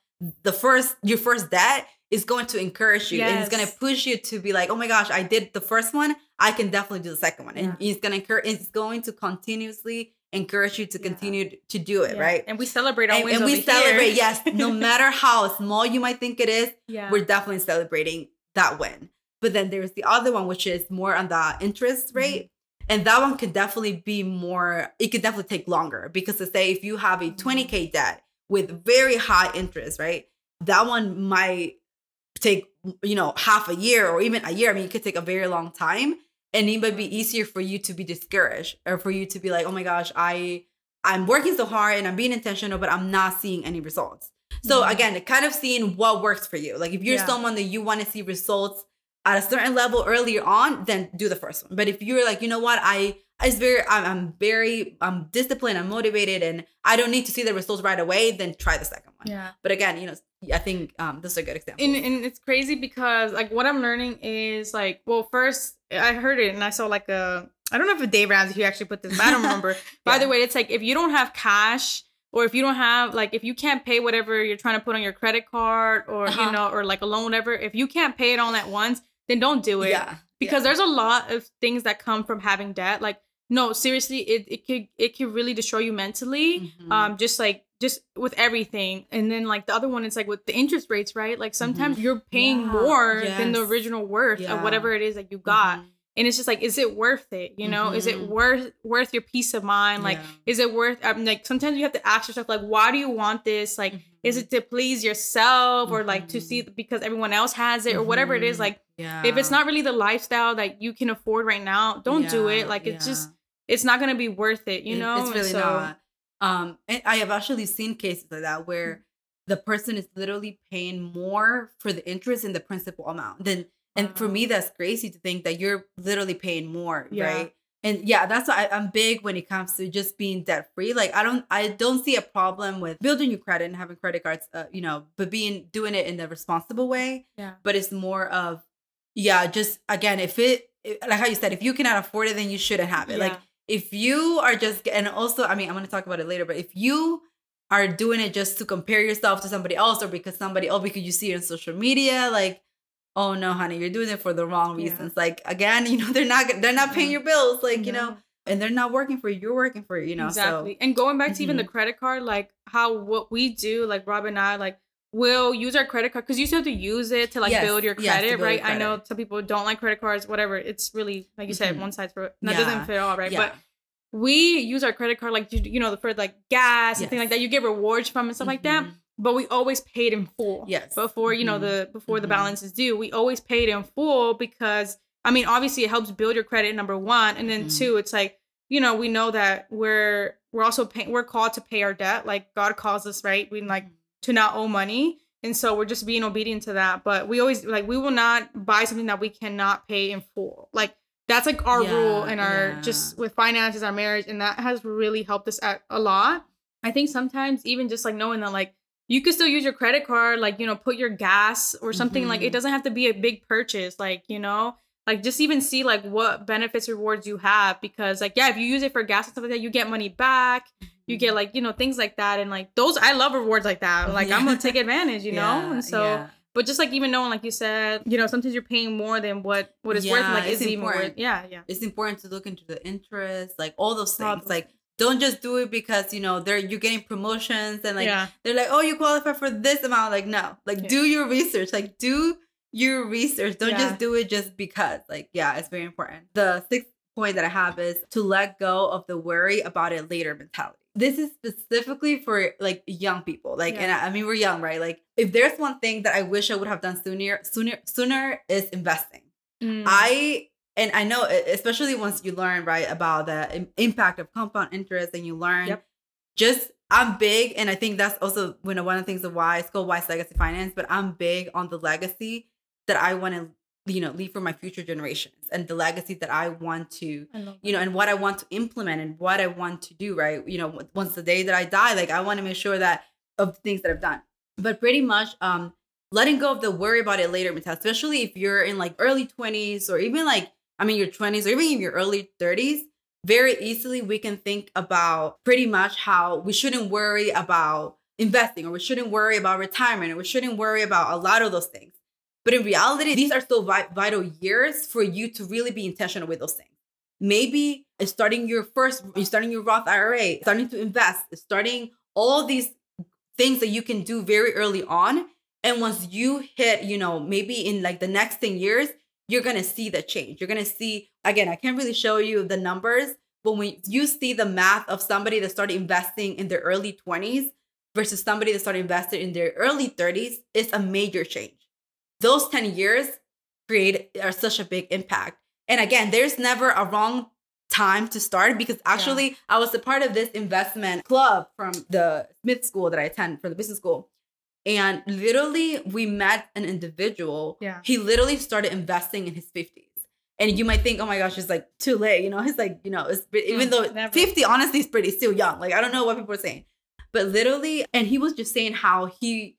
the first, your first debt, it's going to encourage you yes. and it's going to push you to be like, oh my gosh, I did the first one, I can definitely do the second one. Yeah. And it's going to encourage, it's going to continuously encourage you to continue yeah. to do it, yeah. right? And we celebrate always. And, and we celebrate, here. yes. No matter how small you might think it is, yeah. we're definitely celebrating that win. But then there's the other one, which is more on the interest rate. Mm-hmm. And that one could definitely be more, it could definitely take longer, because to say if you have a twenty K debt with very high interest, right? That one might take, you know, half a year or even a year. I mean, it could take a very long time. And it might be easier for you to be discouraged, or for you to be like, oh my gosh, I, I'm working so hard and I'm being intentional, but I'm not seeing any results. So mm-hmm. again, kind of seeing what works for you. Like if you're yeah. someone that you want to see results at a certain level earlier on, then do the first one. But if you're like, you know what, I, I very, I'm, I'm very, I'm disciplined, I'm motivated, and I don't need to see the results right away, then try the second one. Yeah. But again, you know, I think um, this is a good example. And, and it's crazy because like what I'm learning is like, well, first I heard it and I saw like a, I don't know if a Dave Ramsey who actually put this, but I don't remember. yeah. By the way, it's like if you don't have cash, or if you don't have like, if you can't pay whatever you're trying to put on your credit card, or, uh-huh. you know, or like a loan, whatever, if you can't pay it all at once, then don't do it. Yeah. Because yeah. there's a lot of things that come from having debt. Like, no, seriously, it, it could, it could really destroy you mentally. Mm-hmm. Um, just like, just with everything. And then like the other one, it's like with the interest rates, right? Like sometimes mm-hmm. you're paying yeah. more yes. than the original worth yeah. of whatever it is that you got. Mm-hmm. And it's just like, is it worth it? You know, mm-hmm. is it worth, worth your peace of mind? Like, yeah. is it worth, I mean, like sometimes you have to ask yourself, like, why do you want this? Like, mm-hmm. is it to please yourself, or mm-hmm. like to see because everyone else has it, or mm-hmm. whatever it is? Like yeah. if it's not really the lifestyle that you can afford right now, don't yeah. do it. Like, it's yeah. just, it's not going to be worth it, you it, know? It's really so, not. Um, and I have actually seen cases like that where the person is literally paying more for the interest and the principal amount than, and for me, that's crazy to think that you're literally paying more, yeah. right? And yeah, that's why I, I'm big when it comes to just being debt free. Like I don't, I don't see a problem with building your credit and having credit cards, uh, you know, but being doing it in the responsible way. Yeah. But it's more of Yeah, just again, if it, like how you said, if you cannot afford it, then you shouldn't have it. Yeah. Like if you are just, and also, I mean, I'm going to talk about it later, but if you are doing it just to compare yourself to somebody else or because somebody, oh, because you see it on social media, like, oh no, honey, you're doing it for the wrong reasons. Yeah. Like again, you know, they're not, they're not paying your bills. Like, no. you know, and they're not working for you. You're working for, you know, exactly. So. And going back to mm-hmm. even the credit card, like how, what we do, like Rob and I, like, we'll use our credit card because you still have to use it to like yes. build your credit, yes, build right? Your credit. I know some people don't like credit cards, whatever. It's really, like you mm-hmm. said, one size for, that yeah. doesn't fit all, right? Yeah. But we use our credit card, like, you, you know, for like gas yes. and things like that. You get rewards from and stuff mm-hmm. like that. But we always paid in full. Yes. Before, you know, mm-hmm. the, before mm-hmm. the balance is due, we always paid in full because, I mean, obviously it helps build your credit, number one. And then mm-hmm. two, it's like, you know, we know that we're, we're also paying, we're called to pay our debt. Like God calls us, right? We like, to not owe money. And so we're just being obedient to that. But we always like, we will not buy something that we cannot pay in full. Like that's like our yeah, rule and our yeah. just with finances, our marriage. And that has really helped us at a lot. I think sometimes even just like knowing that like you could still use your credit card, like, you know, put your gas or something mm-hmm. like it doesn't have to be a big purchase. Like, you know, like just even see like what benefits, rewards you have, because like, yeah, if you use it for gas and stuff like that, you get money back. You get like, you know, things like that. And like those, I love rewards like that. Like yeah. I'm going to take advantage, you yeah, know? And so, yeah. but just like even knowing, like you said, you know, sometimes you're paying more than what, what it's yeah, worth. Like it's, it's even worth. Yeah. Yeah. It's important to look into the interest, like all those things. Probably. Like don't just do it because, you know, they're, you're getting promotions and like, yeah. they're like, oh, you qualify for this amount. Like, no, like yeah. do your research, like do your research. Don't yeah. just do it just because like, yeah, it's very important. The sixth point that I have is to let go of the worry about it later mentality. This is specifically for like young people. Like, yeah. and I, I mean, we're young, right? Like if there's one thing that I wish I would have done sooner, sooner, sooner is investing. Mm. I, and I know, especially once you learn, right, about the im- impact of compound interest and you learn yep. just, I'm big. And I think that's also you know, one of the things of why it's called Wise Legacy Finance, but I'm big on the legacy that I want to you know, leave for my future generations and the legacy that I want to, I you know, and what I want to implement and what I want to do, right? You know, once the day that I die, like I want to make sure that of things that I've done, but pretty much um, letting go of the worry about it later mentality, especially if you're in like early twenties or even like, I mean, your twenties or even in your early thirties, very easily we can think about pretty much how we shouldn't worry about investing or we shouldn't worry about retirement or we shouldn't worry about a lot of those things. But in reality, these are still vital years for you to really be intentional with those things. Maybe starting your first, starting your Roth I R A, starting to invest, starting all these things that you can do very early on. And once you hit, you know, maybe in like the next ten years, you're going to see the change. You're going to see, again, I can't really show you the numbers, but when you see the math of somebody that started investing in their early twenties versus somebody that started investing in their early thirties, it's a major change. Those ten years create are such a big impact. And again, there's never a wrong time to start because actually yeah. I was a part of this investment club from the Smith School that I attend for the business school. And literally we met an individual. Yeah. He literally started investing in his fifties. And you might think, oh my gosh, it's like too late. You know, he's like, you know, it's even mm, though never. fifty honestly is pretty still young. Like, I don't know what people are saying, but literally, and he was just saying how he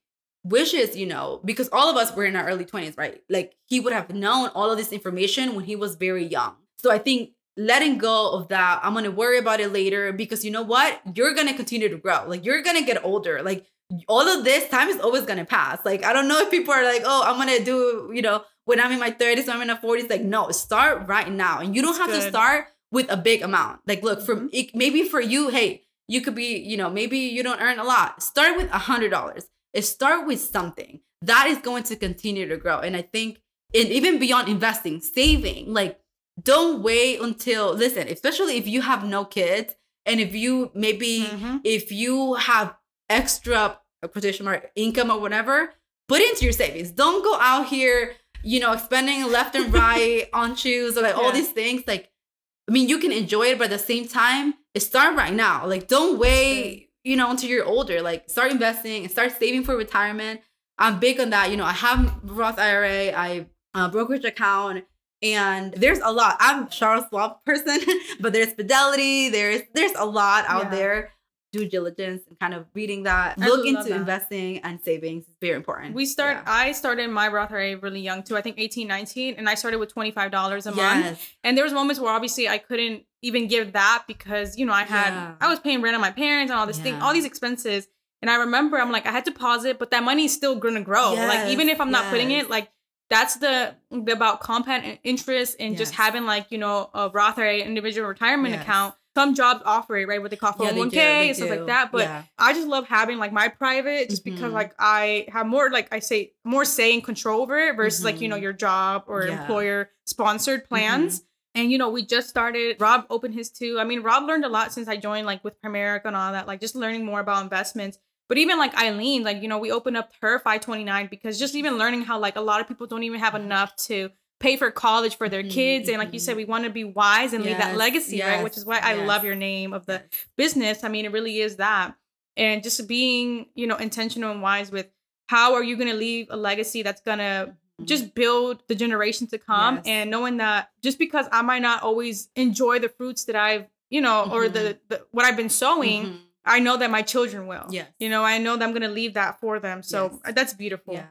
wishes, you know, because all of us were in our early twenties, right? Like he would have known all of this information when he was very young. So I think letting go of that, I'm going to worry about it later because you know what? You're going to continue to grow. Like you're going to get older. Like all of this time is always going to pass. Like, I don't know if people are like, oh, I'm going to do, you know, when I'm in my thirties, when I'm in my forties, like, no, start right now. And you don't That's have good. to start with a big amount. Like, look, from it, maybe for you, hey, you could be, you know, maybe you don't earn a lot. Start with a hundred dollars. Is start with something that is going to continue to grow. And I think, and even beyond investing, saving, like don't wait until, listen, especially if you have no kids and if you maybe, mm-hmm. if you have extra quotation mark income or whatever, put it into your savings. Don't go out here, you know, spending left and right on shoes or like yeah. all these things. Like, I mean, you can enjoy it, but at the same time, start right now. Like don't wait. You know, until you're older, like start investing and start saving for retirement. I'm big on that. You know, I have Roth I R A, I uh, brokerage account, and there's a lot. I'm a Charles Schwab person, but there's Fidelity. There's there's a lot out yeah. there. due diligence and kind of reading that. I Look into that. Investing and savings is very important. We start, yeah. I started my Roth I R A really young too. I think eighteen, nineteen. And I started with twenty-five dollars a yes. month. And there was moments where obviously I couldn't even give that because, you know, I had, yeah. I was paying rent on my parents and all this yeah. thing, all these expenses. And I remember I'm like, I had to pause it, but that money is still going to grow. Yes. Like, even if I'm yes. not putting it, like, that's the, the about compound interest and yes. just having like, you know, a Roth I R A individual retirement yes. account. Some jobs offer it, right? What they call four oh one k yeah, and stuff do. like that. But yeah. I just love having like my private just mm-hmm. because like I have more, like I say, more say and control over it versus mm-hmm. like, you know, your job or yeah. employer sponsored plans. Mm-hmm. And, you know, we just started. Rob opened his too. I mean, Rob learned a lot since I joined like with Primerica and all that, like just learning more about investments. But even like Eileen, like, you know, we opened up her five twenty-nine because just even learning how like a lot of people don't even have enough to pay for college for their mm-hmm, kids. And like mm-hmm. you said, we want to be wise and yes, leave that legacy, yes, right? Which is why yes. I love your name of the business. I mean, it really is that. And just being, you know, intentional and wise with how are you going to leave a legacy that's going to just build the generation to come yes. and knowing that just because I might not always enjoy the fruits that I've, you know, mm-hmm. or the, the what I've been sowing, mm-hmm. I know that my children will. Yes. You know, I know that I'm going to leave that for them. So yes. that's beautiful. Yeah.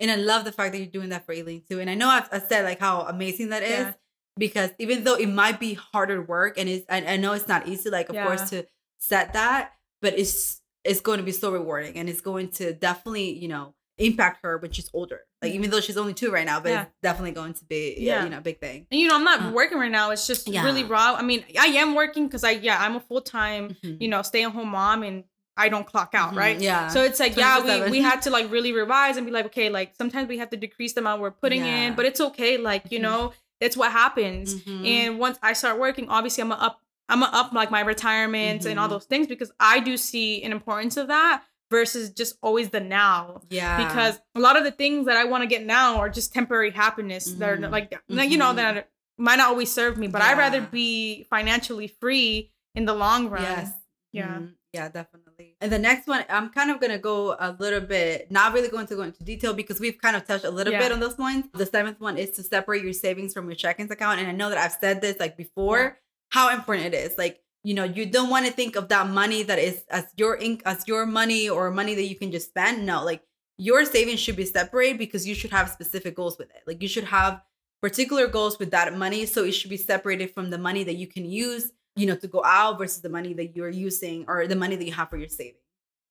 And I love the fact that you're doing that for Eileen too. And I know I've, I've said like how amazing that yeah. is, because even though it might be harder work and it's, I, I know it's not easy, like of yeah. course to set that, but it's, it's going to be so rewarding and it's going to definitely, you know, impact her when she's older. Like even though she's only two right now, but yeah. it's definitely going to be yeah. you know, a big thing. And you know, I'm not uh, working right now. It's just yeah. really raw. I mean, I am working because I yeah, I'm a full time, mm-hmm. you know, stay at home mom, and I don't clock out, mm-hmm. right? Yeah. So it's like, yeah, we, we had to like really revise and be like, okay, like sometimes we have to decrease the amount we're putting yeah. in, but it's okay. Like, you mm-hmm. know, that's what happens. Mm-hmm. And once I start working, obviously I'm gonna up I'm gonna up like my retirement mm-hmm. and all those things, because I do see an importance of that. Versus just always the now. Yeah. Because a lot of the things that I want to get now are just temporary happiness. Mm-hmm. They're like, mm-hmm. you know, that might not always serve me, but yeah. I'd rather be financially free in the long run. Yes. Yeah. Mm-hmm. Yeah, definitely. And the next one, I'm kind of going to go a little bit, not really going to go into detail because we've kind of touched a little yeah. bit on those ones. The seventh one is to separate your savings from your checkings account. And I know that I've said this like before, yeah. how important it is. Like, you know, you don't want to think of that money that is as your inc- as your money or money that you can just spend. No, like your savings should be separate because you should have specific goals with it. Like you should have particular goals with that money. So it should be separated from the money that you can use, you know, to go out versus the money that you're using or the money that you have for your savings.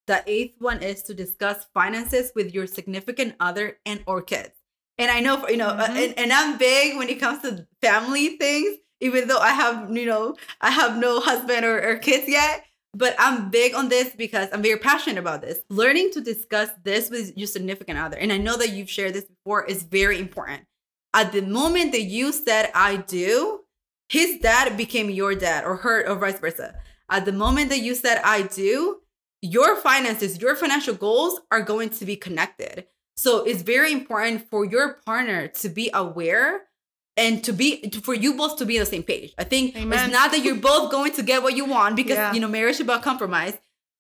The eighth one is to discuss finances with your significant other and or kids. And I know, you know, mm-hmm. and, and I'm big when it comes to family things. Even though I have, you know, I have no husband or, or kids yet, but I'm big on this because I'm very passionate about this. Learning to discuss this with your significant other, and I know that you've shared this before, is very important. At the moment that you said, I do, his dad became your dad or her or vice versa. At the moment that you said, I do, your finances, your financial goals are going to be connected. So it's very important for your partner to be aware and to be, for you both to be on the same page. I think Amen. It's not that you're both going to get what you want because, yeah. you know, marriage is about compromise,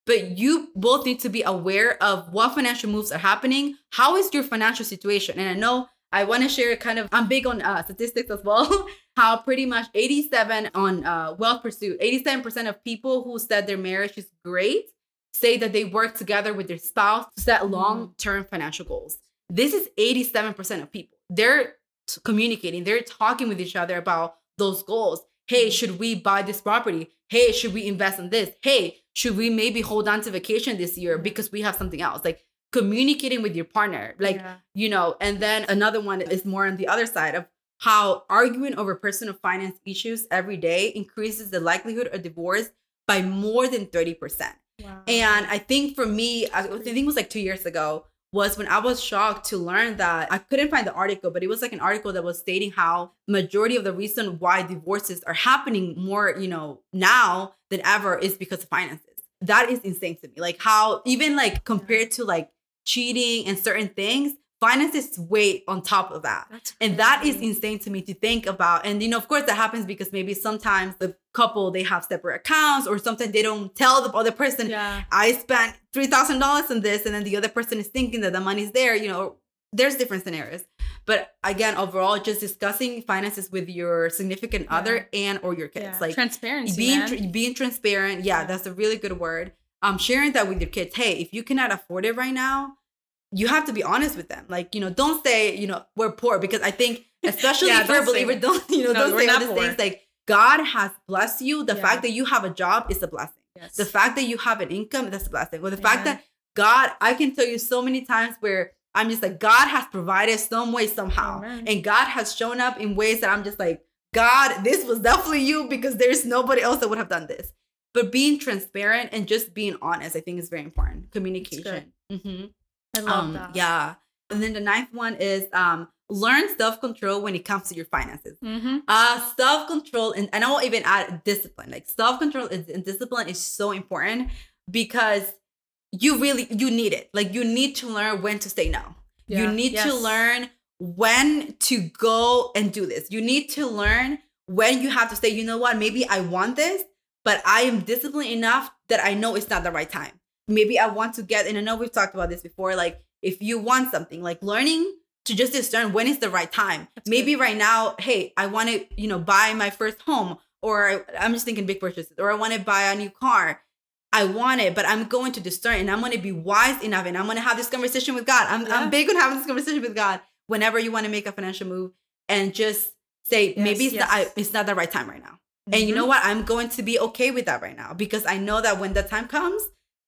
but you both need to be aware of what financial moves are happening. How is your financial situation? And I know I want to share kind of, I'm big on uh, statistics as well, how pretty much eighty-seven on uh, Wealth Pursuit, eighty-seven percent of people who said their marriage is great say that they work together with their spouse to set long-term financial goals. This is eighty-seven percent of people. They're communicating, they're talking with each other about those goals. Hey, should we buy this property? Hey, should we invest in this? Hey, should we maybe hold on to vacation this year because we have something else? Like communicating with your partner, like, yeah. you know, and then another one is more on the other side of how arguing over personal finance issues every day increases the likelihood of divorce by more than thirty percent. Wow. And I think for me, I think it was like two years ago, was when I was shocked to learn that I couldn't find the article, but it was like an article that was stating how majority of the reason why divorces are happening more, you know, now than ever is because of finances. That is insane to me. Like how even like compared to like cheating and certain things, finances weigh on top of that. That's and that is insane to me to think about. And, you know, of course that happens because maybe sometimes the couple, they have separate accounts or sometimes they don't tell the other person, yeah. I spent three thousand dollars on this. And then the other person is thinking that the money's there, you know, there's different scenarios. But again, overall, just discussing finances with your significant yeah. other and or your kids, yeah. like transparency, being, man. Being transparent. Yeah, yeah. That's a really good word. um, sharing that with your kids. Hey, if you cannot afford it right now, you have to be honest with them. Like, you know, don't say, you know, we're poor, because I think, especially yeah, if you're a believer, don't, you know, no, don't say all these poor. things. Like, God has blessed you. The yeah. fact that you have a job is a blessing. Yes. The fact that you have an income, that's a blessing. Well, the yeah. fact that God, I can tell you so many times where I'm just like, God has provided some way, somehow. Amen. And God has shown up in ways that I'm just like, God, this was definitely you, because there's nobody else that would have done this. But being transparent and just being honest, I think, is very important. Communication. Mm-hmm. I love um, that. Yeah. And then the ninth one is um, learn self-control when it comes to your finances. Mm-hmm. Uh, self-control, and, and I will even add discipline. Like, self-control is, and discipline is so important, because you really, you need it. Like, you need to learn when to say no. Yeah. You need yes. to learn when to go and do this. You need to learn when you have to say, you know what, maybe I want this, but I am disciplined enough that I know it's not the right time. Maybe I want to get, and I know we've talked about this before, like, if you want something, like, learning to just discern when is the right time. That's maybe good. Right now, hey, I want to, you know, buy my first home, or I'm just thinking big purchases, or I want to buy a new car. I want it, but I'm going to discern, and I'm going to be wise enough, and I'm going to have this conversation with God. I'm, yeah. I'm big on having this conversation with God whenever you want to make a financial move, and just say, yes, maybe it's, yes. the, I, it's not the right time right now. Mm-hmm. And you know what? I'm going to be okay with that right now, because I know that when the time comes,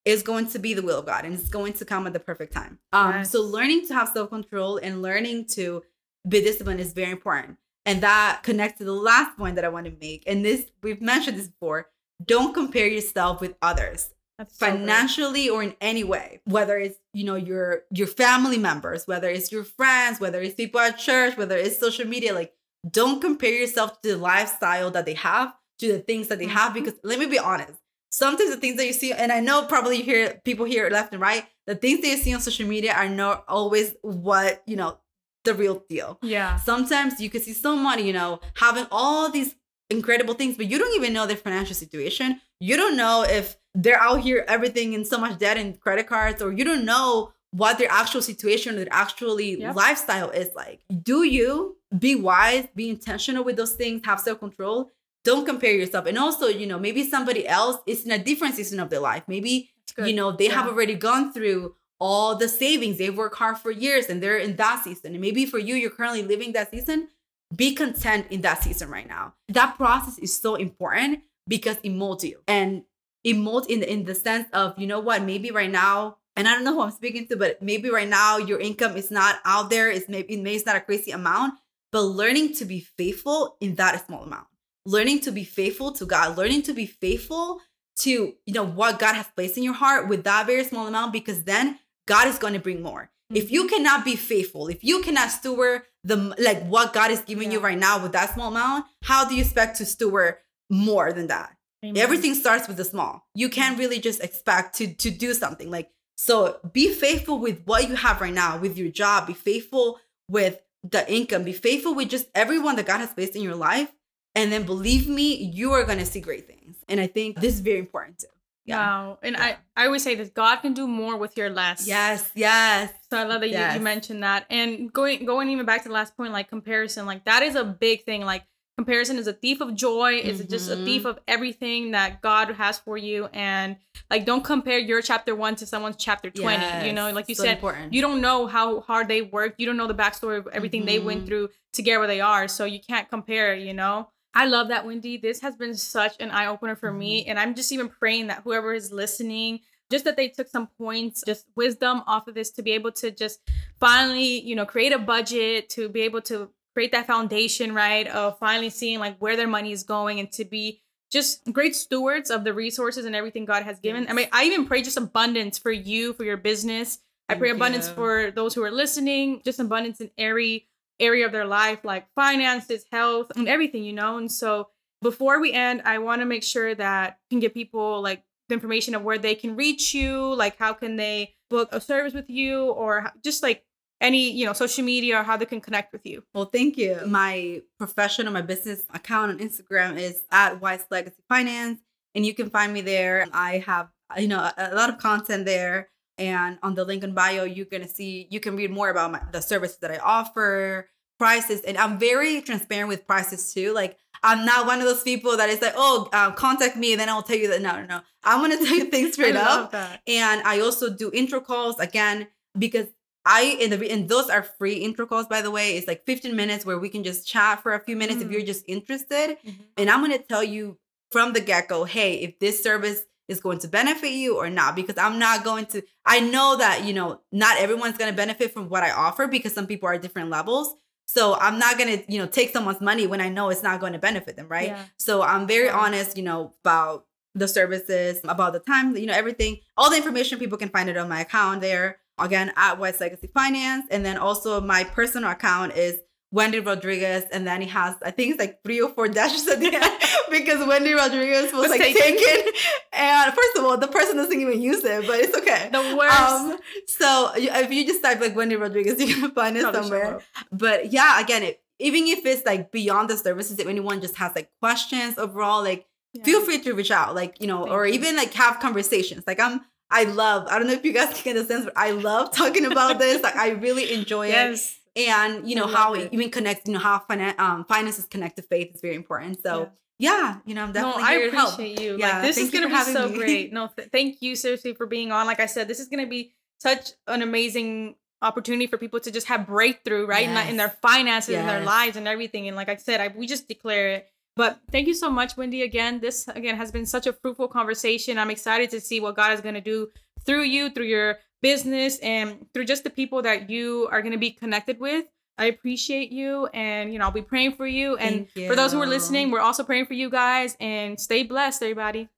it's going to be the will of God, and it's going to come at the perfect time. Um, nice. So learning to have self-control and learning to be disciplined is very important. And that connects to the last point that I want to make. And this, we've mentioned this before, don't compare yourself with others. That's financially so or in any way, whether it's, you know, your, your family members, whether it's your friends, whether it's people at church, whether it's social media. Like, don't compare yourself to the lifestyle that they have, to the things that they mm-hmm. have, because let me be honest. Sometimes the things that you see, and I know probably you hear people here left and right, the things that you see on social media are not always what, you know, the real deal. Yeah. Sometimes you can see someone, you know, having all these incredible things, but you don't even know their financial situation. You don't know if they're out here, everything in so much debt and credit cards, or you don't know what their actual situation, their actually yeah. lifestyle is like. Do you? Be wise, be intentional with those things, have self-control. Don't compare yourself. And also, you know, maybe somebody else is in a different season of their life. Maybe, you know, they yeah. have already gone through all the savings. They've worked hard for years and they're in that season. And maybe for you, you're currently living that season. Be content in that season right now. That process is so important because it molds you. And it molds in the, in the sense of, you know what, maybe right now, and I don't know who I'm speaking to, but maybe right now your income is not out there. It's maybe, maybe it's not a crazy amount, but learning to be faithful in that small amount. Learning to be faithful to God, learning to be faithful to, you know, what God has placed in your heart with that very small amount, because then God is going to bring more. Mm-hmm. If you cannot be faithful, if you cannot steward the, like, what God is giving yeah. you right now with that small amount, how do you expect to steward more than that? Amen. Everything starts with the small. You can't really just expect to, to do something like, so be faithful with what you have right now, with your job, be faithful with the income, be faithful with just everyone that God has placed in your life. And then believe me, you are going to see great things. And I think this is very important too. Yeah. Wow. And yeah. I, I always say this, God can do more with your less. Yes. Yes. So I love that yes. you, you mentioned that. And going going even back to the last point, like comparison, like that is a big thing. Like comparison is a thief of joy. It's mm-hmm. just a thief of everything that God has for you. And like, don't compare your chapter one to someone's chapter twenty. Yes. You know, like you so said, important. You don't know how hard they worked. You don't know the backstory of everything mm-hmm. they went through to get where they are. So you can't compare, you know? I love that, Wendy. This has been such an eye-opener for me. And I'm just even praying that whoever is listening, just that they took some points, just wisdom off of this to be able to just finally, you know, create a budget, to be able to create that foundation, right, of finally seeing like where their money is going, and to be just great stewards of the resources and everything God has given. Yes. I mean, I even pray just abundance for you, for your business. Thank I pray you. Abundance for those who are listening, just abundance in every area of their life, like finances, health, and everything, you know. And so before we end, I want to make sure that you can give people like the information of where they can reach you, like how can they book a service with you, or just like any, you know, social media, or how they can connect with you. Well, thank you. My professional, my business account on Instagram is at Wise Legacy Finance, and you can find me there. I have, you know, a, a lot of content there. And on the link in bio, you're going to see, you can read more about my, the services that I offer, prices. And I'm very transparent with prices too. Like, I'm not one of those people that is like, oh, uh, contact me and then I'll tell you that. No, no, no. I'm going to tell you things straight up. And I also do intro calls again, because I, and, the, and those are free intro calls, by the way. It's like fifteen minutes where we can just chat for a few minutes mm-hmm. if you're just interested. Mm-hmm. And I'm going to tell you from the get-go, hey, if this service is going to benefit you or not, because I'm not going to, I know that, you know, not everyone's going to benefit from what I offer because some people are at different levels. So I'm not going to, you know, take someone's money when I know it's not going to benefit them. Right. Yeah. So I'm very yeah. honest, you know, about the services, about the time, you know, everything, all the information. People can find it on my account there. Again, at Wise Legacy Finance. And then also my personal account is Wendy Rodriguez. And then it has, I think it's like three or four dashes at the end because Wendy Rodriguez was, was like taken. taken. And first of all, the person doesn't even use it, but it's okay. The worst. Um, so if you just type like Wendy Rodriguez, you can find it Not somewhere. But yeah, again, it, even if it's like beyond the services, if anyone just has like questions overall, like yeah. feel free to reach out, like, you know, Thank or you. even like have conversations. Like I'm, I love, I don't know if you guys can get a sense, but I love talking about this. Like I really enjoy yes. it. And you know, how it even connects, you know, how finan- um, finances connect to faith is very important. So yeah. Yeah, you know, I'm definitely no, here to help. I appreciate you. Yeah, like, this is going to be so me. great. No, th- thank you seriously for being on. Like I said, this is going to be such an amazing opportunity for people to just have breakthrough, right? Yes. In, in their finances, yes. in their lives and everything. And like I said, I, we just declare it. But thank you so much, Wendy, again. This, again, has been such a fruitful conversation. I'm excited to see what God is going to do through you, through your business, and through just the people that you are going to be connected with. I appreciate you, and, you know, I'll be praying for you. And you. for those who are listening, we're also praying for you guys, and stay blessed, everybody.